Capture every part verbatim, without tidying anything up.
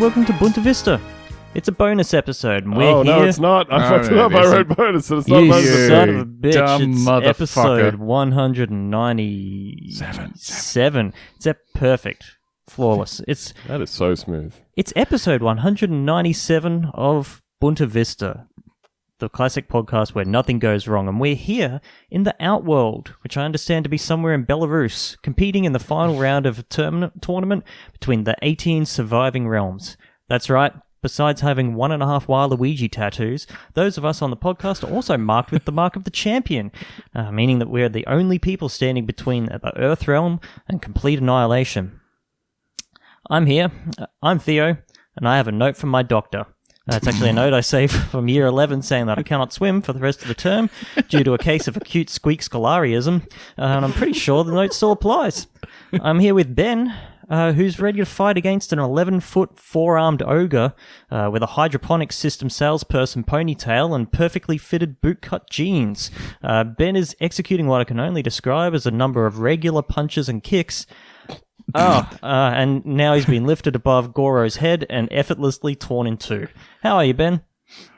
Welcome to Buena Vista. It's a bonus episode. We're oh, here. No, it's not. I fucked it up. I wrote bonus, and it's not bonus. You son of a bitch. Dumb it's motherfucker. Episode one ninety-seven. Seven. It's a perfect. Flawless. It's That is so smooth. It's episode one ninety-seven of Buena Vista, the classic podcast where nothing goes wrong, and we're here in the Outworld, which I understand to be somewhere in Belarus, competing in the final round of a term- tournament between the eighteen surviving realms. That's right. Besides having one and a half Waluigi tattoos, those of us on the podcast are also marked with the mark of the champion, uh, meaning that we're the only people standing between the Earth realm and complete annihilation. I'm here. I'm Theo, and I have a note from my doctor. Uh, it's actually a note I saved from year eleven saying that I cannot swim for the rest of the term due to a case of acute squeak scolarism, uh, and I'm pretty sure the note still applies. I'm here with Ben, uh, who's ready to fight against an eleven-foot four-armed ogre uh, with a hydroponic system salesperson ponytail and perfectly fitted bootcut jeans. Uh, Ben is executing what I can only describe as a number of regular punches and kicks. Oh, uh, and now he's been lifted above Goro's head and effortlessly torn in two. How are you, Ben?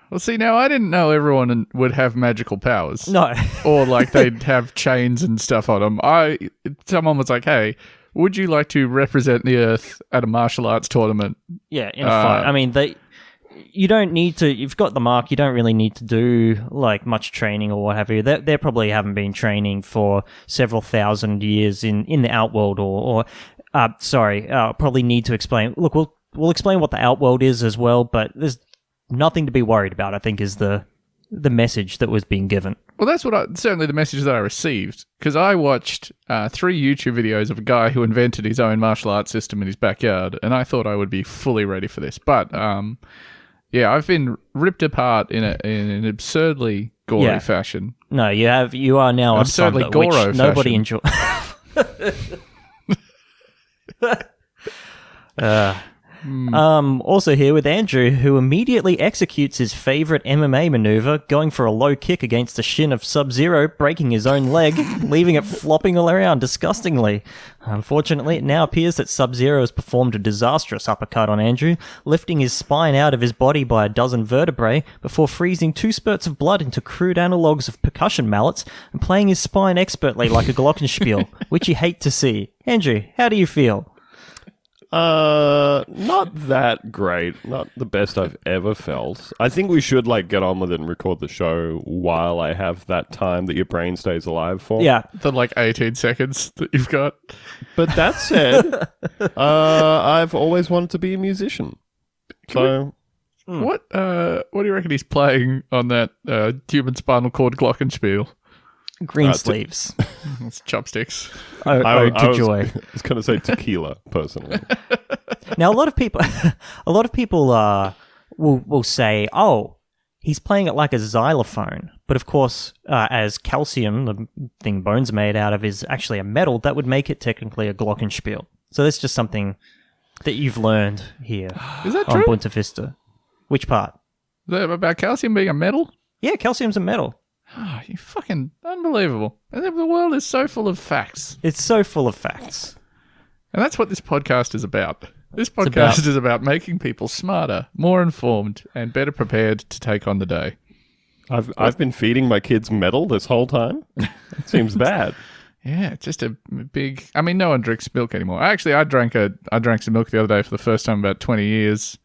Well, see, now I didn't know everyone would have magical powers. No. Or like they'd have chains and stuff on them. I, someone was like, hey, would you like to represent the Earth at a martial arts tournament? Yeah, in a uh, fight. I mean, they... You don't need to... You've got the mark. You don't really need to do, like, much training or what have you. They, they probably haven't been training for several thousand years in, in the Outworld or... or uh, sorry, uh, probably need to explain... Look, we'll we'll explain what the Outworld is as well, but there's nothing to be worried about, I think, is the the message that was being given. Well, that's what I... Certainly the message that I received, because I watched uh, three YouTube videos of a guy who invented his own martial arts system in his backyard, and I thought I would be fully ready for this, but... um. Yeah, I've been ripped apart in, a, in an absurdly gory yeah. fashion. No, you have. You are now absurdly a Goro fashion. Nobody enjoys. uh, mm. Um. Also here with Andrew, who immediately executes his favourite M M A manoeuvre, going for a low kick against the shin of Sub-Zero, breaking his own leg, leaving it flopping all around disgustingly. Unfortunately, it now appears that Sub-Zero has performed a disastrous uppercut on Andrew, lifting his spine out of his body by a dozen vertebrae before freezing two spurts of blood into crude analogues of percussion mallets and playing his spine expertly like a glockenspiel, which you hate to see. Andrew, how do you feel? Uh, not that great. Not the best I've ever felt. I think we should, like, get on with it and record the show while I have that time that your brain stays alive for. Yeah. The, like, eighteen seconds that you've got. But that said, uh, I've always wanted to be a musician. So... Mm. What, uh, what do you reckon he's playing on that, uh, human spinal cord glockenspiel? Green uh, sleeves. Te- it's chopsticks. Oh, I, oh to I was, joy. I was going to say tequila, personally. Now, a lot of people, a lot of people uh, will will say, oh, he's playing it like a xylophone. But, of course, uh, as calcium, the thing Bones made out of, is actually a metal, that would make it technically a glockenspiel. So, that's just something that you've learned here. Is that on true? Buena Vista. Which part? Is that about calcium being a metal? Yeah, calcium's a metal. Oh, you fucking unbelievable. And the world is so full of facts. It's so full of facts. And that's what this podcast is about. This podcast about- is about making people smarter, more informed, and better prepared to take on the day. I've I've been feeding my kids metal this whole time. It seems bad. Yeah, it's just a big... I mean, no one drinks milk anymore. Actually, I drank a I drank some milk the other day for the first time in about twenty years.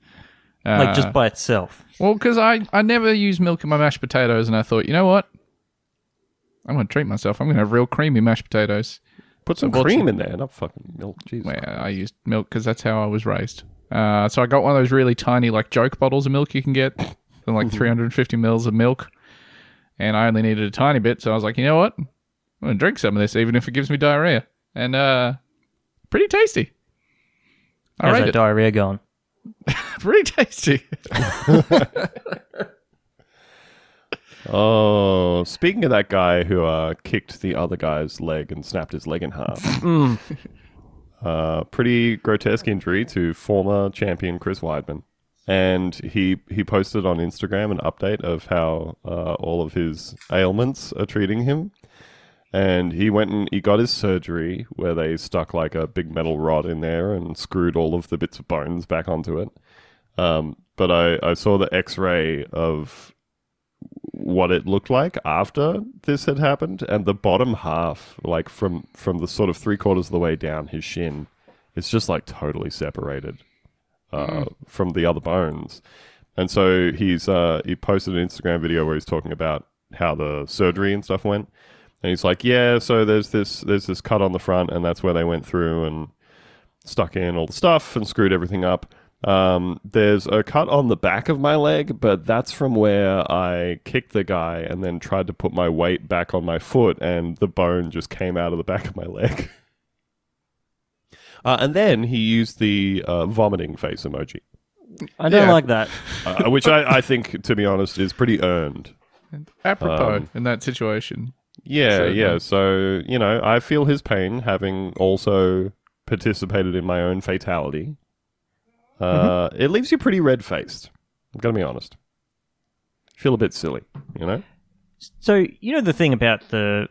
Uh, like, just by itself? Well, because I, I never use milk in my mashed potatoes, and I thought, you know what? I'm going to treat myself. I'm going to have real creamy mashed potatoes. Put some so cream some... in there, not fucking milk. Jeez. Well, I used milk because that's how I was raised. Uh, so I got one of those really tiny, like, joke bottles of milk you can get, and like three hundred fifty mils of milk, and I only needed a tiny bit, so I was like, you know what? I'm going to drink some of this, even if it gives me diarrhea. And uh, pretty tasty. I How's that it. diarrhea going? Pretty tasty. Oh, speaking of that guy who uh, kicked the other guy's leg and snapped his leg in half. Mm. Uh, pretty grotesque injury to former champion Chris Weidman. And he, he posted on Instagram an update of how uh, all of his ailments are treating him. And he went and he got his surgery where they stuck like a big metal rod in there and screwed all of the bits of bones back onto it. Um, but I, I saw the x-ray of what it looked like after this had happened, and the bottom half, like from, from the sort of three quarters of the way down his shin, it's just like totally separated uh, mm. from the other bones. And so he's uh, he posted an Instagram video where he's talking about how the surgery and stuff went. And he's like, yeah, so there's this there's this cut on the front, and that's where they went through and stuck in all the stuff and screwed everything up. Um, there's a cut on the back of my leg, but that's from where I kicked the guy and then tried to put my weight back on my foot, and the bone just came out of the back of my leg. Uh, and then he used the uh, vomiting face emoji. I don't yeah. like that. Uh, which I, I think, to be honest, is pretty earned. Apropos um, in that situation. Yeah, so, yeah. So, you know, I feel his pain, having also participated in my own fatality. Uh, mm-hmm. It leaves you pretty red-faced. I'm going to be honest. Feel a bit silly, you know? So, you know the thing about the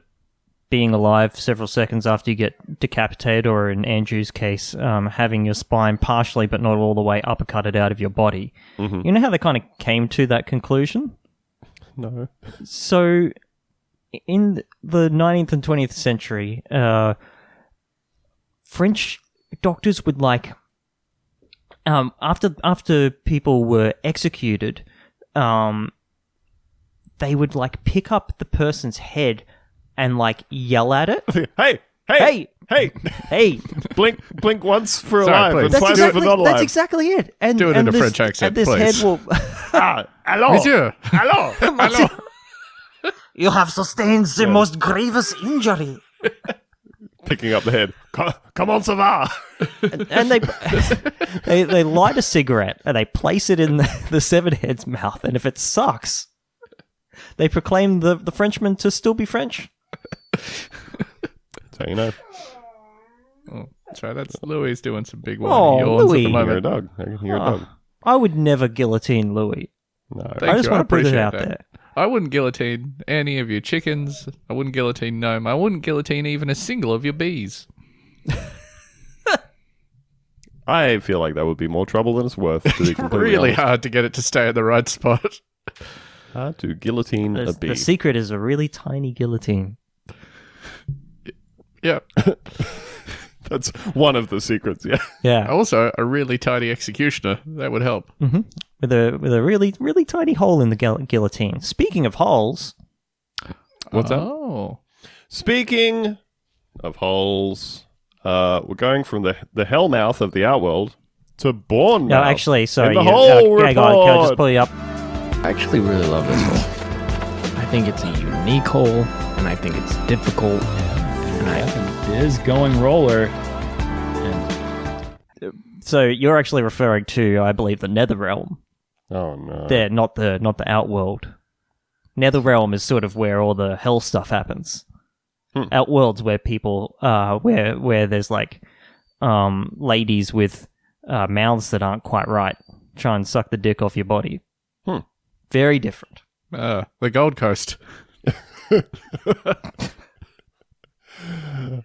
being alive several seconds after you get decapitated, or in Andrew's case, um, having your spine partially but not all the way uppercutted out of your body. Mm-hmm. You know how they kind of came to that conclusion? No. So... in the nineteenth and twentieth century, uh, French doctors would like um, after after people were executed, um, they would like pick up the person's head and like yell at it. Hey, hey, hey, hey, hey! Blink, blink once for Sorry, alive. That's exactly, for not alive. That's exactly it. And, do it and in this, a French accent, please. And this head will. ah, alors, monsieur, alors, alors. You have sustained the yeah. most grievous injury. Picking up the head. Come on, ça va. And, and they, they they light a cigarette and they place it in the, the severed head's mouth. And if it sucks, they proclaim the, the Frenchman to still be French. That's how you know. Oh, that's right. That's Louis doing some big one. Oh, Louis. I can hear a dog. I can hear oh, a dog. I would never guillotine Louis. No, I just you. want to put it out that. there. I wouldn't guillotine any of your chickens. I wouldn't guillotine Gnome. I wouldn't guillotine even a single of your bees. I feel like that would be more trouble than it's worth. To be completely really honest. Hard to get it to stay at the right spot. Hard to guillotine There's, a bee. The secret is a really tiny guillotine. Yeah. That's one of the secrets, yeah. Yeah. Also, a really tiny executioner. That would help. Mm-hmm. With a with a really, really tiny hole in the gu- guillotine. Speaking of holes... What's oh. that? Speaking of holes, uh, we're going from the the hell mouth of the Outworld to Bournemouth. No, actually, sorry. The yeah, hole uh, hang on, can I just pull you up? I actually really love this hole. I think it's a unique hole, and I think it's difficult, and I... is going roller. And so you're actually referring to, I believe, the Netherrealm. Oh no. They're not the not the Outworld. Netherrealm is sort of where all the hell stuff happens. Hmm. Outworld's where people uh where where there's like um ladies with uh, mouths that aren't quite right try and suck the dick off your body. Hmm. Very different. Uh, the Gold Coast.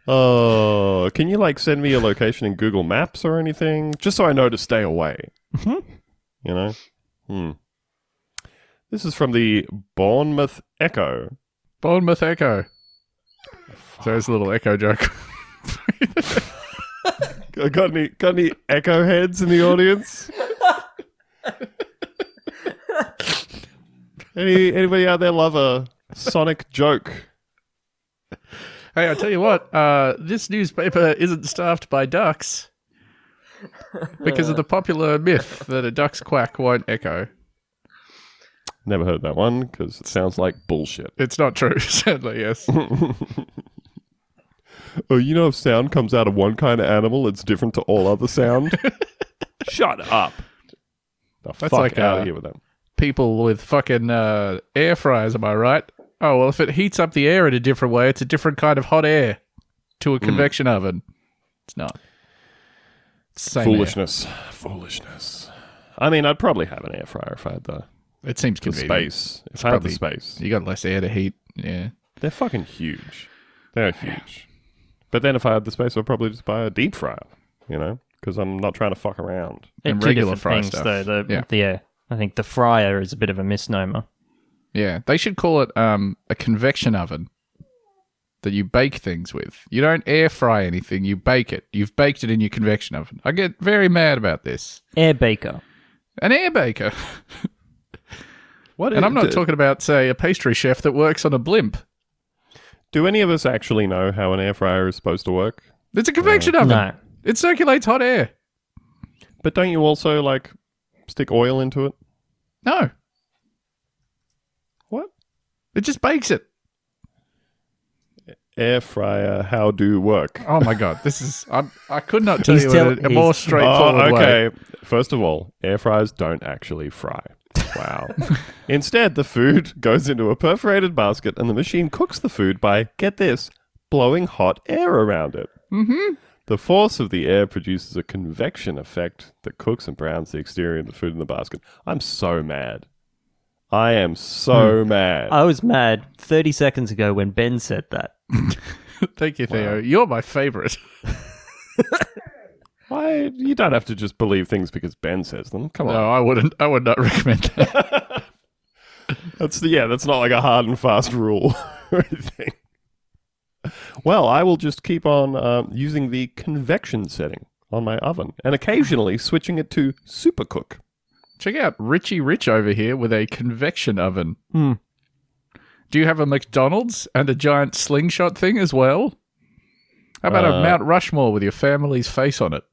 Oh, can you like send me your location in Google Maps or anything, just so I know to stay away? Mm-hmm. You know. Hmm. This is from the Bournemouth Echo. Bournemouth Echo. Fuck. So it's a little echo joke. got any got any echo heads in the audience? Any anybody out there love a Sonic joke? Hey, I'll tell you what, uh, this newspaper isn't staffed by ducks because of the popular myth that a duck's quack won't echo. Never heard that one because it sounds like bullshit. It's not true, sadly, yes. Oh, you know if sound comes out of one kind of animal, it's different to all other sound? Shut up. The That's fuck like out uh, of here with them. People with fucking uh, air fryers, am I right? Oh, well, if it heats up the air in a different way, it's a different kind of hot air to a convection mm. oven. It's not. It's the same Foolishness. Air. Foolishness. I mean, I'd probably have an air fryer if I had the It seems the space. If it's I had the space. You got less air to heat. Yeah. They're fucking huge. They're huge. But then if I had the space, I'd probably just buy a deep fryer, you know, because I'm not trying to fuck around. And regular fry things, stuff. Though, the, yeah. The, yeah, I think the fryer is a bit of a misnomer. Yeah, they should call it um, a convection oven that you bake things with. You don't air fry anything, you bake it. You've baked it in your convection oven. I get very mad about this. Air baker. An air baker. What and I'm not talking about, say, a pastry chef that works on a blimp. Do any of us actually know how an air fryer is supposed to work? It's a convection yeah. oven. No. It circulates hot air. But don't you also, like, stick oil into it? No. What? It just bakes it. Air fryer, how do work? Oh, my God. This is... I'm, I could not tell you tell, in a, a more straightforward oh, okay. way. First of all, air fryers don't actually fry. Wow. Instead, the food goes into a perforated basket and the machine cooks the food by, get this, blowing hot air around it. Mm-hmm. The force of the air produces a convection effect that cooks and browns the exterior of the food in the basket. I'm so mad. I am so hmm. mad. I was mad thirty seconds ago when Ben said that. Thank you, Theo. Wow. You're my favorite. Why? You don't have to just believe things because Ben says them. Come on. No, I wouldn't. I would not recommend that. That's the, yeah, that's not like a hard and fast rule or anything. Well, I will just keep on uh, using the convection setting on my oven and occasionally switching it to supercook. Check out Richie Rich over here with a convection oven. Hmm. Do you have a McDonald's and a giant slingshot thing as well? How about uh, a Mount Rushmore with your family's face on it?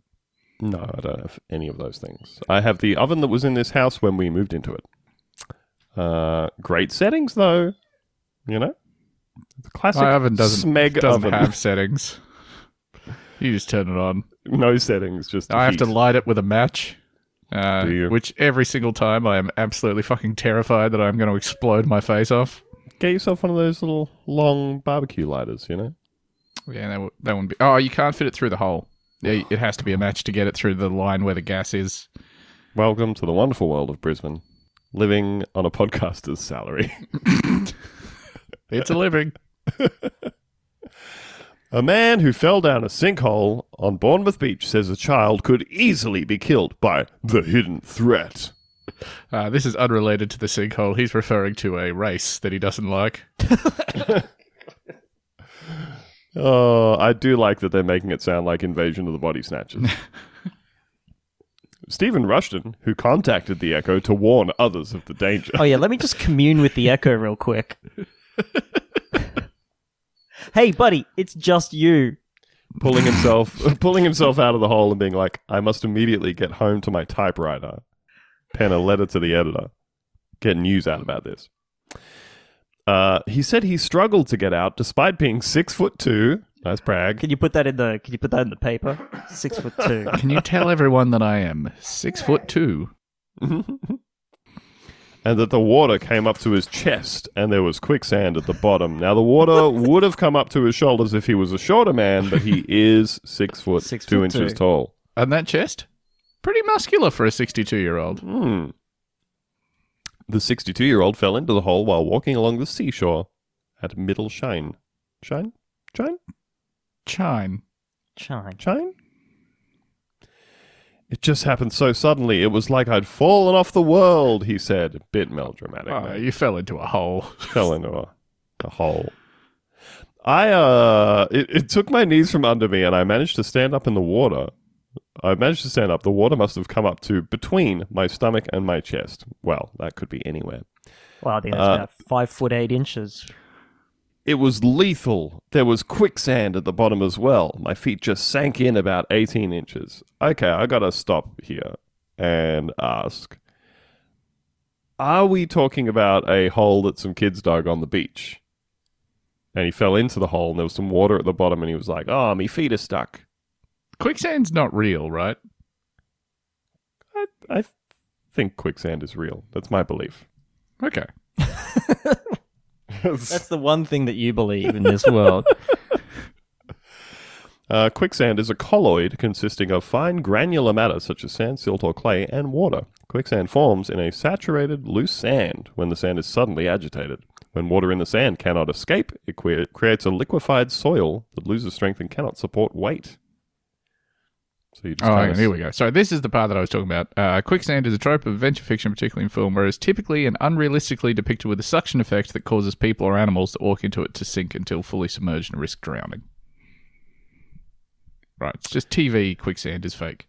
No, I don't have any of those things. I have the oven that was in this house when we moved into it. Uh, great settings, though. You know? The classic My oven doesn't, Smeg doesn't oven. have settings. You just turn it on. No settings, just I heat. have to light it with a match. Uh, Do you? Which every single time I am absolutely fucking terrified that I'm going to explode my face off. Get yourself one of those little long barbecue lighters, you know? Yeah, that, w- that wouldn't be... Oh, you can't fit it through the hole. Yeah, it has to be a match to get it through the line where the gas is. Welcome to the wonderful world of Brisbane. Living on a podcaster's salary. It's a living. A man who fell down a sinkhole on Bournemouth Beach says a child could easily be killed by the hidden threat. Uh, this is unrelated to the sinkhole. He's referring to a race that he doesn't like. Oh, I do like that they're making it sound like Invasion of the Body Snatchers. Stephen Rushton, who contacted the Echo to warn others of the danger. Oh, yeah, let me just commune with the Echo real quick. Hey, buddy, it's just you. Pulling himself, pulling himself out of the hole and being like, I must immediately get home to my typewriter. Pen a letter to the editor. Get news out about this. Uh, he said he struggled to get out despite being six foot two. Nice brag. Can you put that in the Can you put that in the paper? Six foot two. Can you tell everyone that I am six foot two? And that the water came up to his chest and there was quicksand at the bottom. Now, the water would have come up to his shoulders if he was a shorter man, but he is six foot six two foot inches two. tall. And that chest? Pretty muscular for a sixty-two-year-old. Hmm. The sixty-two-year-old fell into the hole while walking along the seashore at Middle Chine. Chine? Chine? Chine. Chine. Chine? It just happened so suddenly. It was like I'd fallen off the world, he said. A bit melodramatic. Oh, you fell into a hole. Fell into a, a hole. I, uh... It, it took my knees from under me and I managed to stand up in the water. I managed to stand up. The water must have come up to between my stomach and my chest. Well, that could be anywhere. Well, I think that's uh, about five foot eight inches. It was lethal. There was quicksand at the bottom as well. My feet just sank in about eighteen inches. Okay, I gotta stop here and ask. Are we talking about a hole that some kids dug on the beach? And he fell into the hole and there was some water at the bottom and he was like, oh, my feet are stuck. Quicksand's not real, right? I, I think quicksand is real. That's my belief. Okay. That's the one thing that you believe in this world. uh, quicksand is a colloid consisting of fine granular matter such as sand, silt, or clay, and water. Quicksand forms in a saturated, loose sand when the sand is suddenly agitated. When water in the sand cannot escape, it que- creates a liquefied soil that loses strength and cannot support weight. So you just oh, okay, here we go. So this is the part that I was talking about. Uh, quicksand is a trope of adventure fiction, particularly in film, where it's typically and unrealistically depicted with a suction effect that causes people or animals that walk into it to sink until fully submerged and risk drowning. Right, it's just T V quicksand is fake.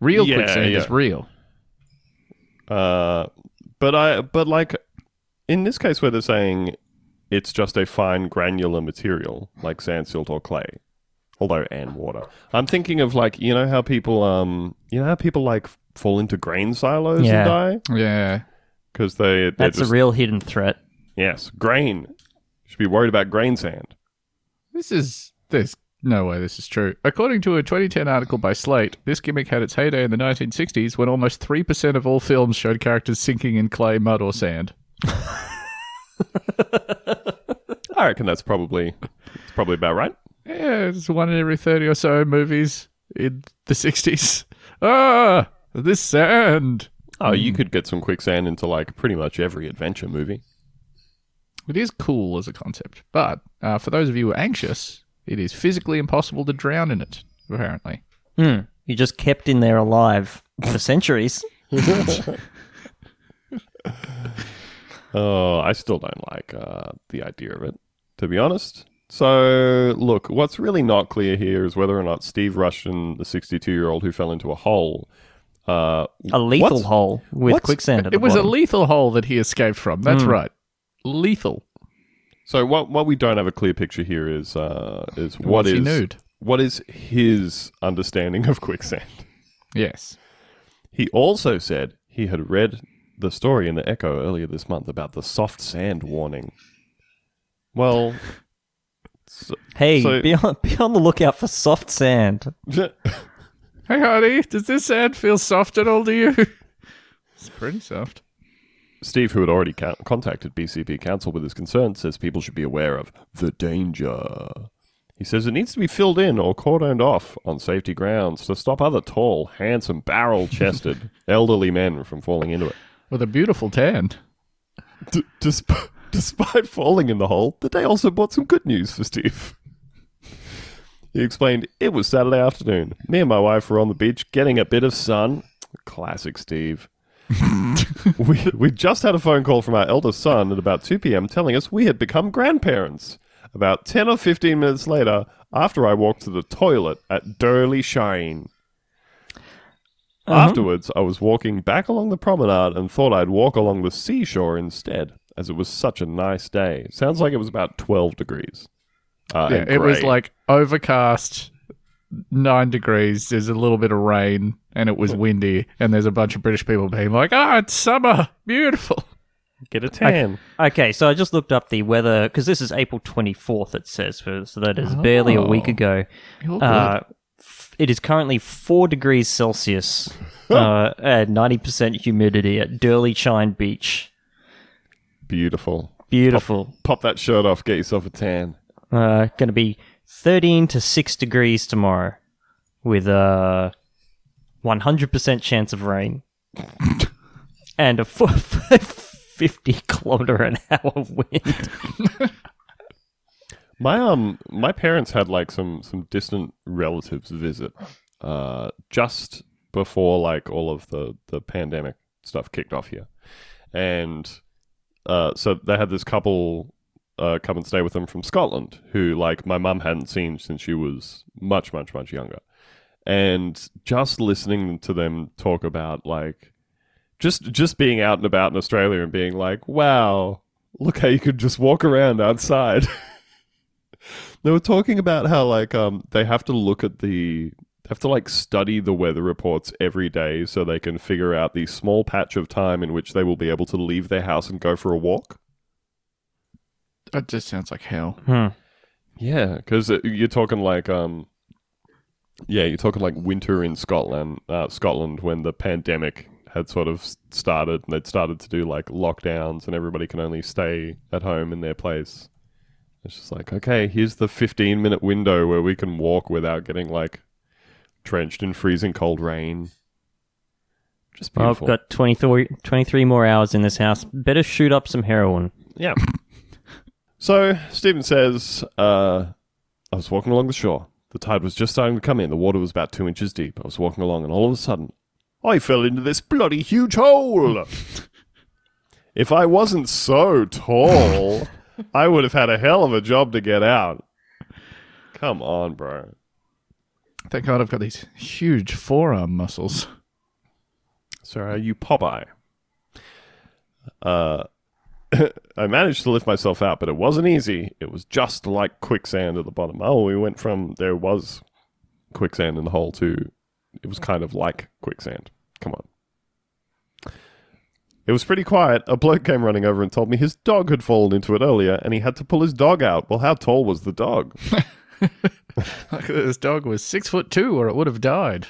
Real yeah, quicksand yeah. is real. Uh, but I, but like, in this case where they're saying it's just a fine granular material, like sand, silt, or clay. Although, and water. I'm thinking of, like, you know how people, um, you know how people, like, fall into grain silos yeah. and die? Yeah. Because they... That's just a real hidden threat. Yes. Grain. You should be worried about grain sand. This is... There's no way this is true. According to a twenty ten article by Slate, this gimmick had its heyday in the nineteen sixties when almost three percent of all films showed characters sinking in clay, mud, or sand. I reckon that's probably... It's probably about right. Yeah, it's one in every thirty or so movies in the sixties. Ah, this sand. Oh, you could get some quicksand into, like, pretty much every adventure movie. It is cool as a concept, but uh, for those of you who are anxious, it is physically impossible to drown in it, apparently. Hmm. You just kept in there alive for centuries. Oh, I still don't like uh, the idea of it, to be honest. So, look, what's really not clear here is whether or not Steve Rushton, the sixty-two-year-old who fell into a hole... Uh, a lethal hole with quicksand at the bottom. It was a lethal hole that he escaped from. That's mm. right. Lethal. So, what what we don't have a clear picture here is uh, is what is nude? what is his understanding of quicksand. Yes. He also said he had read the story in the Echo earlier this month about the soft sand warning. Well... So, hey, so, be, on, be on the lookout for soft sand. Hey, honey, does this sand feel soft at all to you? It's pretty soft. Steve, who had already ca- contacted B C P Council with his concern, says people should be aware of the danger. He says it needs to be filled in or cordoned off on safety grounds to stop other tall, handsome, barrel-chested elderly men from falling into it. With a beautiful tan. D- despite... Despite falling in the hole, the day also brought some good news for Steve. He explained, it was Saturday afternoon. Me and my wife were on the beach getting a bit of sun. Classic Steve. we we just had a phone call from our elder son at about two p.m. telling us we had become grandparents. About ten or fifteen minutes later, after I walked to the toilet at Durley Chine. Uh-huh. Afterwards, I was walking back along the promenade and thought I'd walk along the seashore instead, as it was such a nice day. It sounds like it was about twelve degrees. Uh, yeah, it was like overcast, nine degrees, there's a little bit of rain, and it was windy, and there's a bunch of British people being like, ah, oh, it's summer, beautiful. Get a tan. I, okay, so I just looked up the weather, because this is April twenty-fourth, it says, so that is oh, barely a week ago. Uh, it is currently four degrees Celsius, uh, and ninety percent humidity at Durley Chine Beach. Beautiful. Beautiful. Pop, pop that shirt off, get yourself a tan. Uh, going to be thirteen to six degrees tomorrow with a one hundred percent chance of rain and a fifty kilometer an hour wind. my um, my parents had like some, some distant relatives visit uh, just before like all of the, the pandemic stuff kicked off here. And... Uh, so they had this couple uh, come and stay with them from Scotland, who like my mum hadn't seen since she was much, much, much younger. And just listening to them talk about like just just being out and about in Australia and being like, wow, look how you could just walk around outside. They were talking about how like um they have to look at the have to like study the weather reports every day so they can figure out the small patch of time in which they will be able to leave their house and go for a walk. That just sounds like hell. Hmm. Yeah, because you're talking like um, yeah, you're talking like winter in Scotland, uh, Scotland when the pandemic had sort of started and they'd started to do like lockdowns and everybody can only stay at home in their place. It's just like, okay, here's the fifteen minute window where we can walk without getting like drenched in freezing cold rain. Just beautiful. I've got twenty-three more hours in this house. Better shoot up some heroin. Yeah. So Stephen says, uh, I was walking along the shore. The tide was just starting to come in. The water was about two inches deep. I was walking along, and all of a sudden, I fell into this bloody huge hole. If I wasn't so tall, I would have had a hell of a job to get out. Come on, bro. Thank God I've got these huge forearm muscles. Sorry, are you Popeye? Uh, I managed to lift myself out, but it wasn't easy. It was just like quicksand at the bottom. Oh, we went from there was quicksand in the hole to it was kind of like quicksand. Come on. It was pretty quiet. A bloke came running over and told me his dog had fallen into it earlier and he had to pull his dog out. Well, how tall was the dog? This dog was six foot two or it would have died.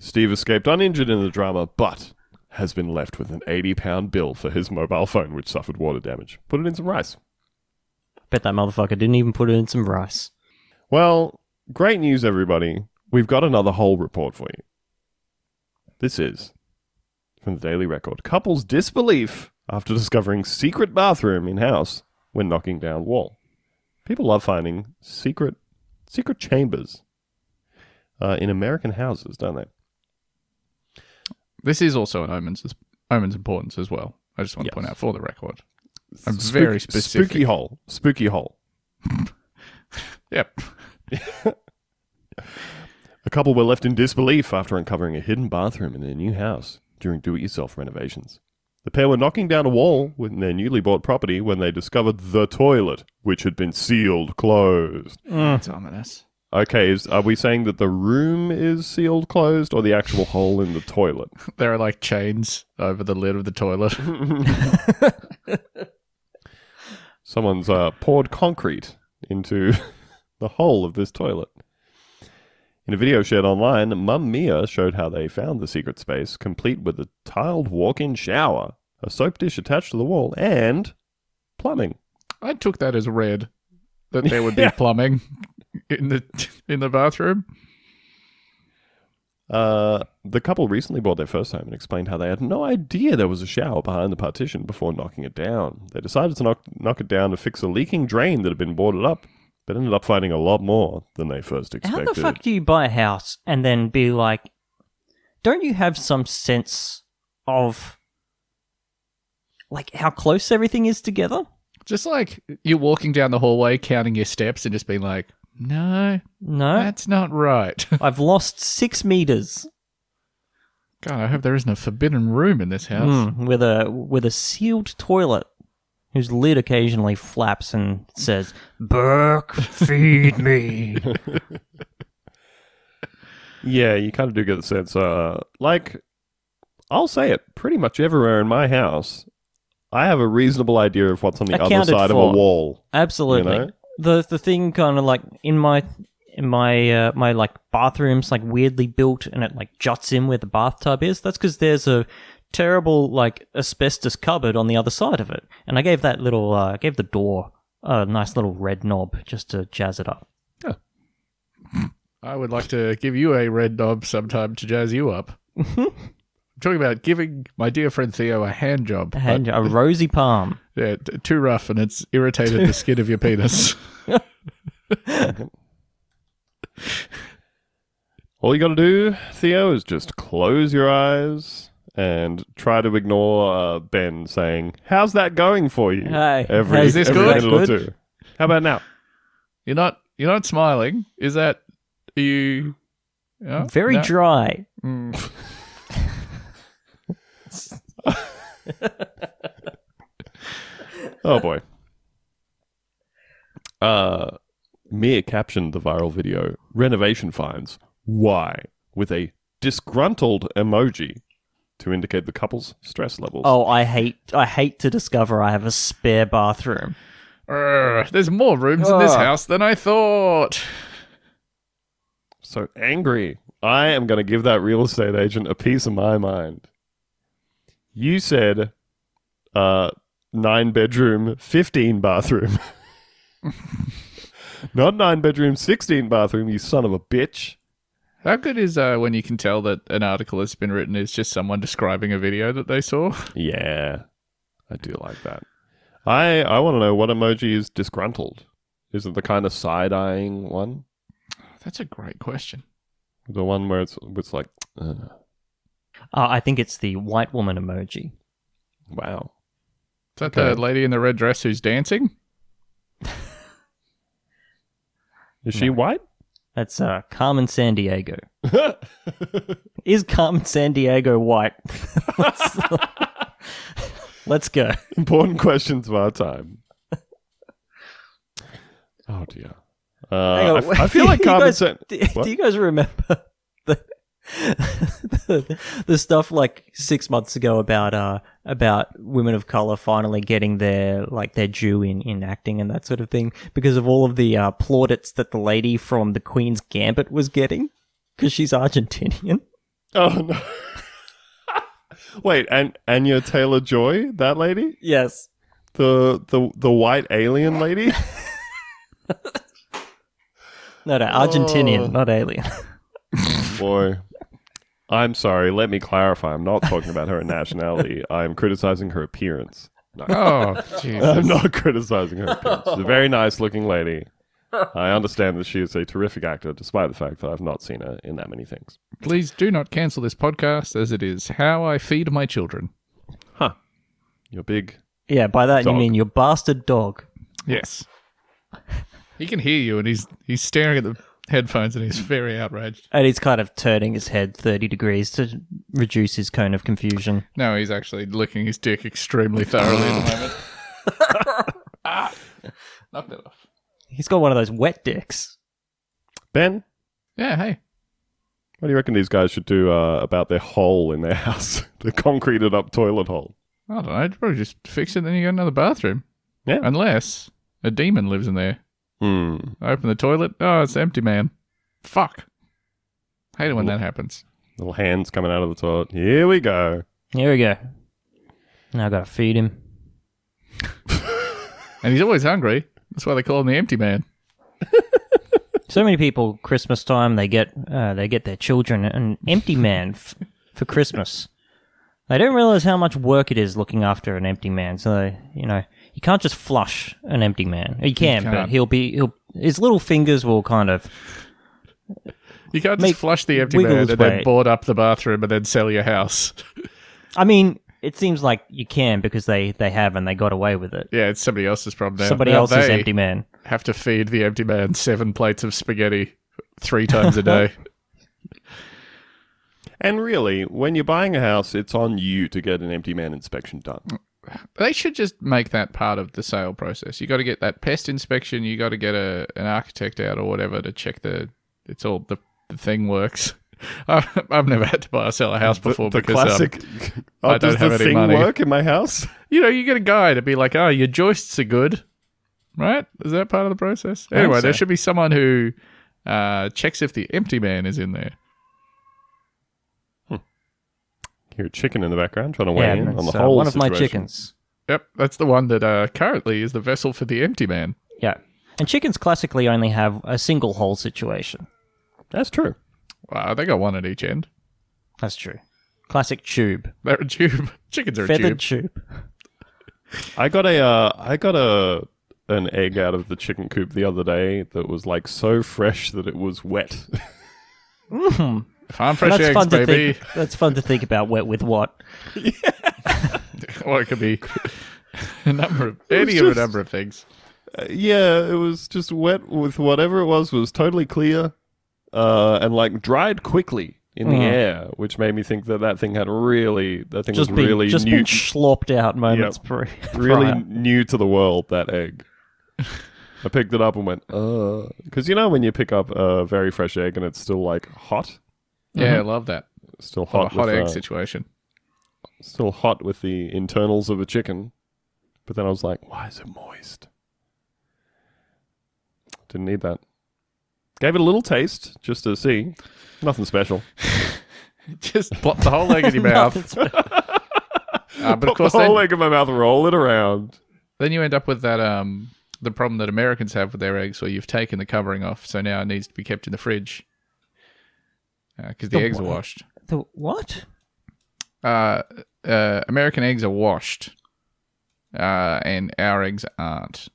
Steve escaped uninjured in the drama, but has been left with an eighty pound bill for his mobile phone, which suffered water damage. Put it in some rice. Bet that motherfucker didn't even put it in some rice. Well, great news, everybody. We've got another hole report for you. This is from the Daily Record. Couple's disbelief after discovering secret bathroom in house when knocking down wall. People love finding secret secret chambers uh, in American houses, don't they? This is also an omen's omen's importance as well. I just want yes. to point out for the record. I'm Spook- very specific. Spooky hole. Spooky hole. Yep. A couple were left in disbelief after uncovering a hidden bathroom in their new house during do-it-yourself renovations. The pair were knocking down a wall in their newly bought property when they discovered the toilet, which had been sealed closed. Mm. That's ominous. Okay, is, are we saying that the room is sealed closed or the actual hole in the toilet? There are like chains over the lid of the toilet. Someone's uh, poured concrete into the hole of this toilet. In a video shared online, Mum Mia showed how they found the secret space, complete with a tiled walk-in shower, a soap dish attached to the wall, and plumbing. I took that as read, that there would be plumbing in the in the bathroom. Uh, the couple recently bought their first home and explained how they had no idea there was a shower behind the partition before knocking it down. They decided to knock, knock it down to fix a leaking drain that had been boarded up, but ended up finding a lot more than they first expected. How the fuck do you buy a house and then be like, don't you have some sense of like how close everything is together? Just like you're walking down the hallway, counting your steps and just being like, no, no, that's not right. I've lost six meters. God, I hope there isn't a forbidden room in this house. Mm, with a with a sealed toilet. Whose lid occasionally flaps and says, Burke, feed me. Yeah, you kind of do get the sense, uh, like, I'll say it, pretty much everywhere in my house, I have a reasonable idea of what's on the Accounted other side for. Of a wall. Absolutely. You know? The the thing kind of like, in my, in my, uh, my like, bathroom's like weirdly built and it like juts in where the bathtub is, that's because there's a terrible like asbestos cupboard on the other side of it, and I gave that little uh gave the door a nice little red knob just to jazz it up. Yeah. I would like to give you a red knob sometime to jazz you up. I'm talking about giving my dear friend Theo a hand job, a, hand jo- a rosy palm. Yeah, t- too rough and it's irritated the skin of your penis. All you gotta do, Theo, is just close your eyes and try to ignore uh, Ben saying, how's that going for you? Hey, every, hey is this every good? Or two. How about now? You're not you're not smiling. Is that are you oh, very no. dry. Mm. Oh boy. Uh Mia captioned the viral video, renovation finds. Why? With a disgruntled emoji. To indicate the couple's stress levels. Oh, I hate I hate to discover I have a spare bathroom. Urgh, there's more rooms oh. in this house than I thought. So angry. I am going to give that real estate agent a piece of my mind. You said uh, nine bedroom, fifteen bathroom. Not nine bedroom, sixteen bathroom, you son of a bitch. How good is uh, when you can tell that an article that's been written is just someone describing a video that they saw? Yeah, I do like that. I I want to know what emoji is disgruntled. Is it the kind of side-eyeing one? That's a great question. The one where it's it's like... Uh. Uh, I think it's the white woman emoji. Wow. Is that okay. The lady in the red dress who's dancing? Is she no. white? That's uh, Carmen Sandiego. Is Carmen Sandiego white? let's, let's go. Important questions of our time. Oh, dear. Uh, on, I, f- I feel like Carmen Sandiego... Do you guys remember the, the, the stuff like six months ago about uh, about women of color finally getting their like their due in, in acting and that sort of thing because of all of the uh, plaudits that the lady from The Queen's Gambit was getting because she's Argentinian? Oh, no. Wait, and Anya Taylor-Joy, that lady? Yes. The the the white alien lady? No, no, Argentinian, oh. not alien. Boy. I'm sorry, let me clarify. I'm not talking about her nationality. I'm criticizing her appearance. No. Oh, Jesus. I'm not criticizing her appearance. She's a very nice looking lady. I understand that she is a terrific actor, despite the fact that I've not seen her in that many things. Please do not cancel this podcast, as it is how I feed my children. Huh. Your big Yeah, by that dog. You mean your bastard dog. Yes. He can hear you, and he's he's staring at the headphones, and he's very outraged. And he's kind of turning his head thirty degrees to reduce his cone of confusion. No, he's actually licking his dick extremely thoroughly at the moment. ah, knocked it off. He's got one of those wet dicks. Ben? Yeah, hey. What do you reckon these guys should do uh, about their hole in their house? The concreted up toilet hole? I don't know. I'd probably just fix it, then you get another bathroom. Yeah. Unless a demon lives in there. Hmm. Open the toilet. Oh, it's empty, man. Fuck. Hate it when little, that happens. Little hands coming out of the toilet. Here we go. Here we go. Now I gotta feed him. And he's always hungry. That's why they call him the empty man. So many people, Christmas time, they get uh, they get their children an empty man f- for Christmas. They don't realize how much work it is looking after an empty man. So they, you know. You can't just flush an empty man. You can, you but he'll be he'll his little fingers will kind of. You can't just flush the empty man and way. Then board up the bathroom and then sell your house. I mean, it seems like you can because they, they have and they got away with it. Yeah, it's somebody else's problem now. Somebody now else's empty man. Have to feed the empty man seven plates of spaghetti three times a day. And really, when you're buying a house, it's on you to get an empty man inspection done. They should just make that part of the sale process. You got to get that pest inspection. You got to get a an architect out or whatever to check the it's all the, the thing works. I, I've never had to buy or sell a house before the, the because classic, um, oh, I don't have any money. Does the thing work in my house? You know, you get a guy to be like, "Oh, your joists are good, right?" Is that part of the process? Anyway, so. There should be someone who uh, checks if the empty man is in there. Hear a chicken in the background trying to weigh yeah, in on the uh, whole one of situation. My chickens. Yep, that's the one that uh, currently is the vessel for the empty man. Yeah, and chickens classically only have a single hole situation. That's true. Wow, they got one at each end. That's true. Classic tube. They're a tube. Chickens are feathered a tube. tube. I got a, uh, I got a an egg out of the chicken coop the other day that was like so fresh that it was wet. Mm-hmm. Farm fresh that's eggs, fun to baby. Think, that's fun to think about. Wet with what? Yeah. Or it could be a number of any just, of a number of things. Uh, yeah, it was just wet with whatever it was. Was totally clear uh, and like dried quickly in mm. the air, which made me think that that thing had really that thing just was been, really just new, been schlopped out moments yep, prior. Really new to the world. That egg. I picked it up and went, uh, because you know when you pick up a very fresh egg and it's still like hot. Yeah, mm-hmm. I love that. Still hot. Hot, with, hot egg uh, situation. Still hot with the internals of a chicken. But then I was like, why is it moist? Didn't need that. Gave it a little taste just to see. Nothing special. Just plop the whole egg in your mouth. uh, but of course, the whole then, egg in my mouth, roll it around. Then you end up with that um the problem that Americans have with their eggs where you've taken the covering off, so now it needs to be kept in the fridge. Because uh, the, the eggs wha- are washed. The what? Uh, uh, American eggs are washed. uh, and our eggs aren't.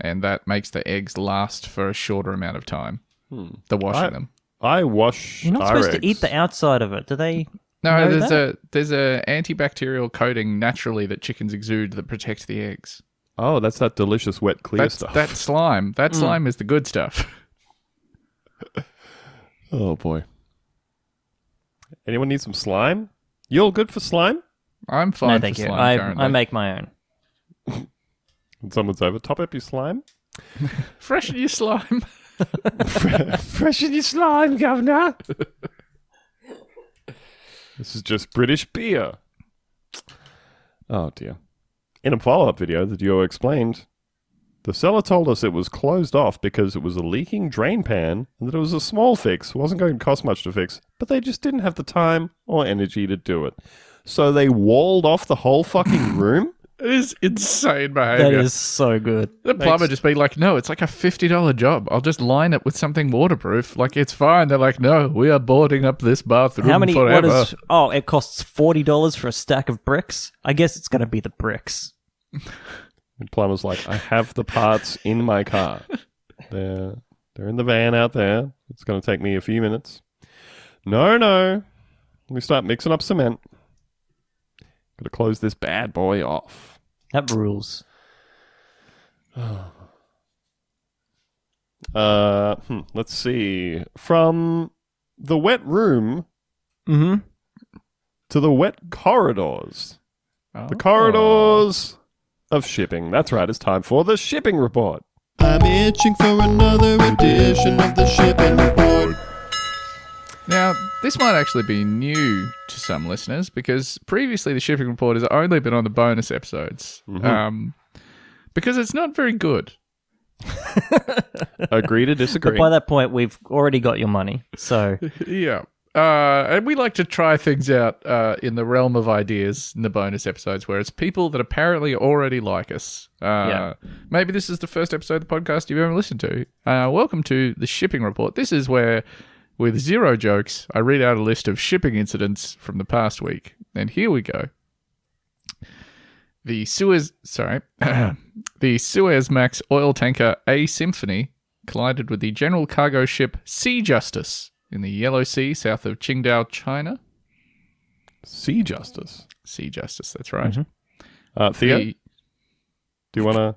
And that makes the eggs last for a shorter amount of time. Hmm. The washing I, them. I wash. You're not our supposed eggs. to eat the outside of it, do they? No, there's that? a there's a antibacterial coating naturally that chickens exude that protects the eggs. Oh, that's that delicious wet clear that's, stuff. That slime. That mm. slime is the good stuff. Oh boy. Anyone need some slime? You all good for slime? I'm fine. No, thank for you. Slime, I currently. I make my own. Someone's over. Top up your slime. Freshen your slime. Freshen your slime, Governor. This is just British beer. Oh dear. In a follow-up video, the duo explained, the seller told us it was closed off because it was a leaking drain pan and that it was a small fix. It wasn't going to cost much to fix, but they just didn't have the time or energy to do it. So they walled off the whole fucking room? It is insane behavior. That is so good. The plumber Thanks. just be like, no, it's like a fifty dollars job. I'll just line it with something waterproof. Like, it's fine. They're like, no, we are boarding up this bathroom How many, forever. What is, oh, it costs forty dollars for a stack of bricks? I guess it's going to be the bricks. And plumber's like, I have the parts in my car. They're, they're in the van out there. It's going to take me a few minutes. No, no. We start mixing up cement. Got to close this bad boy off. That rules. Uh, hmm, let's see. From the wet room mm-hmm. to the wet corridors. Oh. The corridors of shipping. That's right. It's time for the shipping report. I'm itching for another edition of the shipping report. Now, this might actually be new to some listeners because previously the shipping report has only been on the bonus episodes mm-hmm. um, because it's not very good. Agree to disagree. But by that point, we've already got your money. So yeah. Uh, and we like to try things out uh, in the realm of ideas in the bonus episodes where it's people that apparently already like us. Uh, yeah. Maybe this is the first episode of the podcast you've ever listened to. Uh, welcome to the shipping report. This is where... with zero jokes, I read out a list of shipping incidents from the past week. And here we go. The Suez... Sorry. The Suez Max oil tanker A Symphony collided with the general cargo ship Sea Justice in the Yellow Sea south of Qingdao, China. Sea Justice? Sea Justice, that's right. Mm-hmm. Uh, Theo, the... do you want to...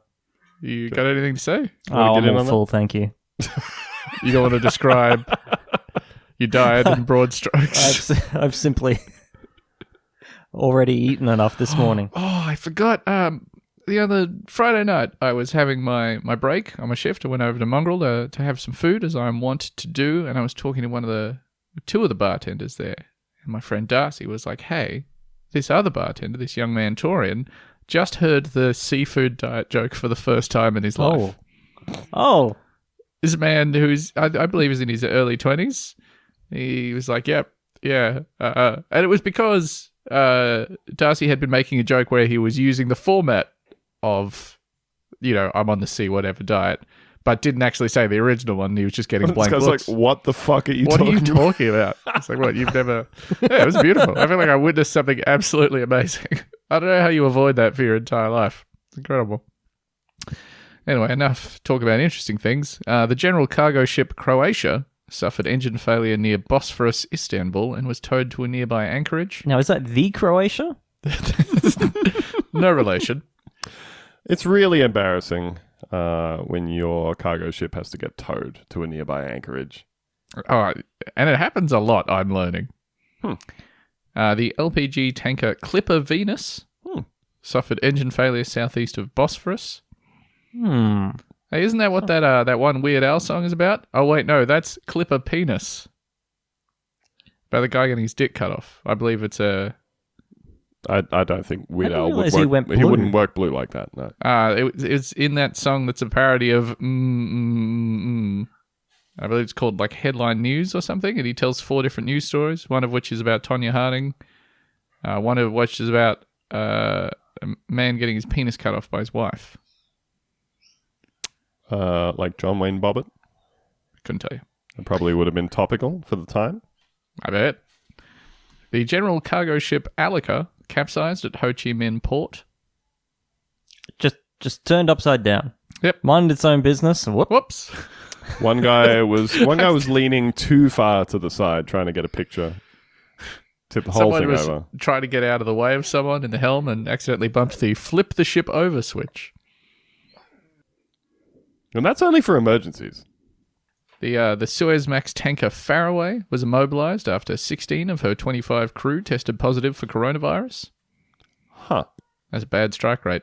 You got anything to say? Oh, I'm all full, thank you. You don't want to describe... You died in broad strokes. I've, I've simply already eaten enough this morning. Oh, I forgot. Um, the other Friday night, I was having my, my break on my shift. I went over to Mongrel to, to have some food, as I'm wont to do. And I was talking to one of the two of the bartenders there. And my friend Darcy was like, hey, this other bartender, this young man, Torian, just heard the seafood diet joke for the first time in his life. Oh. Oh. This man who's, I, I believe, is in his early twenties. He was like, yep, yeah. yeah. Uh, uh. And it was because uh, Darcy had been making a joke where he was using the format of, you know, I'm on the sea whatever diet, but didn't actually say the original one. He was just getting blank looks. This guy's like, what the fuck are you what talking about? What are you talking about? It's like, what, you've never... Yeah, it was beautiful. I feel like I witnessed something absolutely amazing. I don't know how you avoid that for your entire life. It's incredible. Anyway, enough talk about interesting things. Uh, the general cargo ship Croatia... suffered engine failure near Bosphorus, Istanbul, and was towed to a nearby Anchorage. Now, is that the Croatia? No relation. It's really embarrassing uh, when your cargo ship has to get towed to a nearby Anchorage. Oh, and it happens a lot, I'm learning. Hmm. Uh, the L P G tanker Clipper Venus hmm. suffered engine failure southeast of Bosphorus. Hmm. Hey, isn't that what that uh, that one Weird Al song is about? Oh, wait, no, that's Clipper Penis. About the guy getting his dick cut off. I believe it's a... I, I don't think Weird Al would work... He, went blue. he wouldn't work blue like that, no. Uh, it, it's in that song that's a parody of... Mm, mm, mm. I believe it's called like Headline News or something, and he tells four different news stories, one of which is about Tonya Harding, uh, one of which is about uh, a man getting his penis cut off by his wife. Uh, like John Wayne Bobbitt? Couldn't tell you. It probably would have been topical for the time. I bet. The general cargo ship Alica capsized at Ho Chi Minh port. Just just turned upside down. Yep. Minded its own business. Whoop. Whoops. One guy was one guy was leaning too far to the side trying to get a picture. Tip the whole thing over. Someone was trying to get out of the way of someone in the helm and accidentally bumped the flip the ship over switch. And that's only for emergencies. The uh, the Suezmax tanker Faraway was immobilized after sixteen of her twenty-five crew tested positive for coronavirus. Huh. That's a bad strike rate.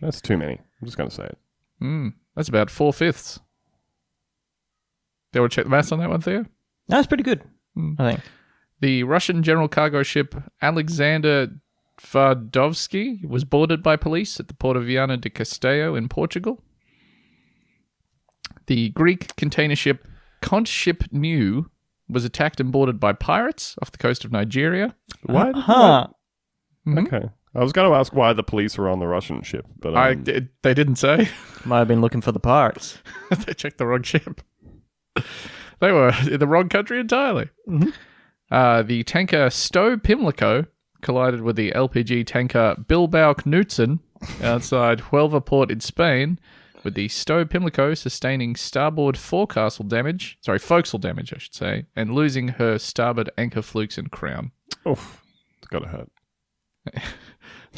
That's too many. I'm just going to say it. Mm, that's about four-fifths. Do you want to check the maths on that one, Theo? That's pretty good, mm. I think. The Russian general cargo ship Alexander Tvardovsky was boarded by police at the port of Viana do Castelo in Portugal. The Greek container ship Conch Ship New was attacked and boarded by pirates off the coast of Nigeria. Why? Uh-huh. Mm-hmm. Okay. I was going to ask why the police were on the Russian ship, but um, I did, they didn't say. Might have been looking for the pirates. They checked the wrong ship. They were in the wrong country entirely. Mm-hmm. Uh, the tanker Stowe Pimlico collided with the L P G tanker Bilbao Knutsen outside Huelva port in Spain, with the Stowe Pimlico sustaining starboard forecastle damage, sorry, forecastle damage, I should say, and losing her starboard anchor flukes and crown. Oof, it's gotta hurt.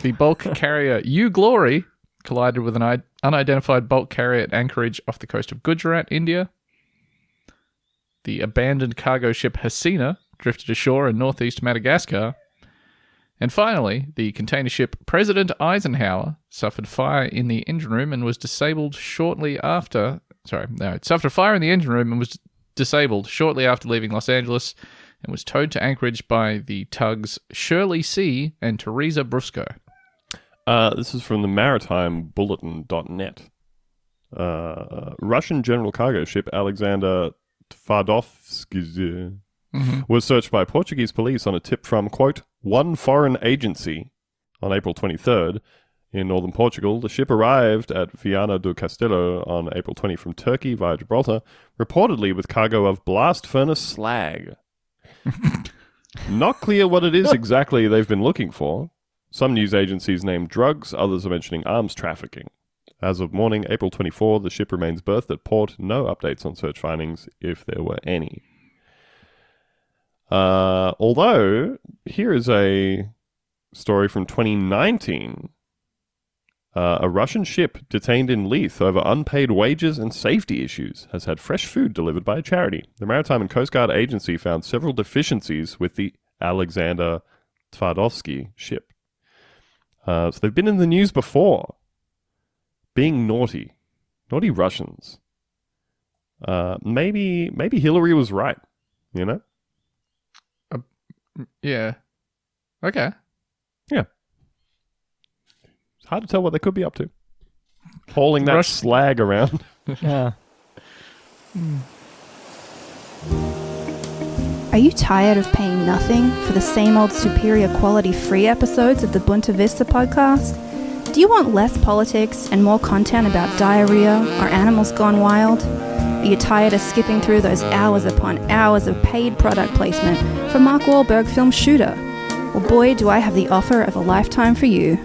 The bulk carrier U Glory collided with an I- unidentified bulk carrier at Anchorage off the coast of Gujarat, India. The abandoned cargo ship Hasina drifted ashore in northeast Madagascar. And finally, the container ship President Eisenhower suffered fire in the engine room and was disabled shortly after... Sorry, no, it suffered fire in the engine room and was disabled shortly after leaving Los Angeles and was towed to Anchorage by the tugs Shirley C. and Teresa Brusco. Uh, this is from the maritime bulletin dot net. Uh, Russian general cargo ship Alexander Tvardovsky mm-hmm. was searched by Portuguese police on a tip from, quote, one foreign agency on April twenty-third in northern Portugal. The ship arrived at Viana do Castelo on April twentieth from Turkey via Gibraltar, reportedly with cargo of blast furnace slag. Not clear what it is exactly they've been looking for. Some news agencies name drugs, others are mentioning arms trafficking. As of morning, April twenty-fourth, the ship remains berthed at port. No updates on search findings, if there were any. Uh, although, here is a story from twenty nineteen. Uh, a Russian ship detained in Leith over unpaid wages and safety issues has had fresh food delivered by a charity. The Maritime and Coast Guard Agency found several deficiencies with the Alexander Tvardovsky ship. Uh, so they've been in the news before. Being naughty. Naughty Russians. Uh, maybe, maybe Hillary was right, you know? Yeah. Okay. Yeah. It's hard to tell what they could be up to. Hauling that Rush- slag around. Yeah. Are you tired of paying nothing for the same old superior quality free episodes of the Buena Vista podcast? Do you want less politics and more content about diarrhea or animals gone wild? Are you tired of skipping through those hours upon hours of paid product placement for Mark Wahlberg's film Shooter? Well, boy, do I have the offer of a lifetime for you.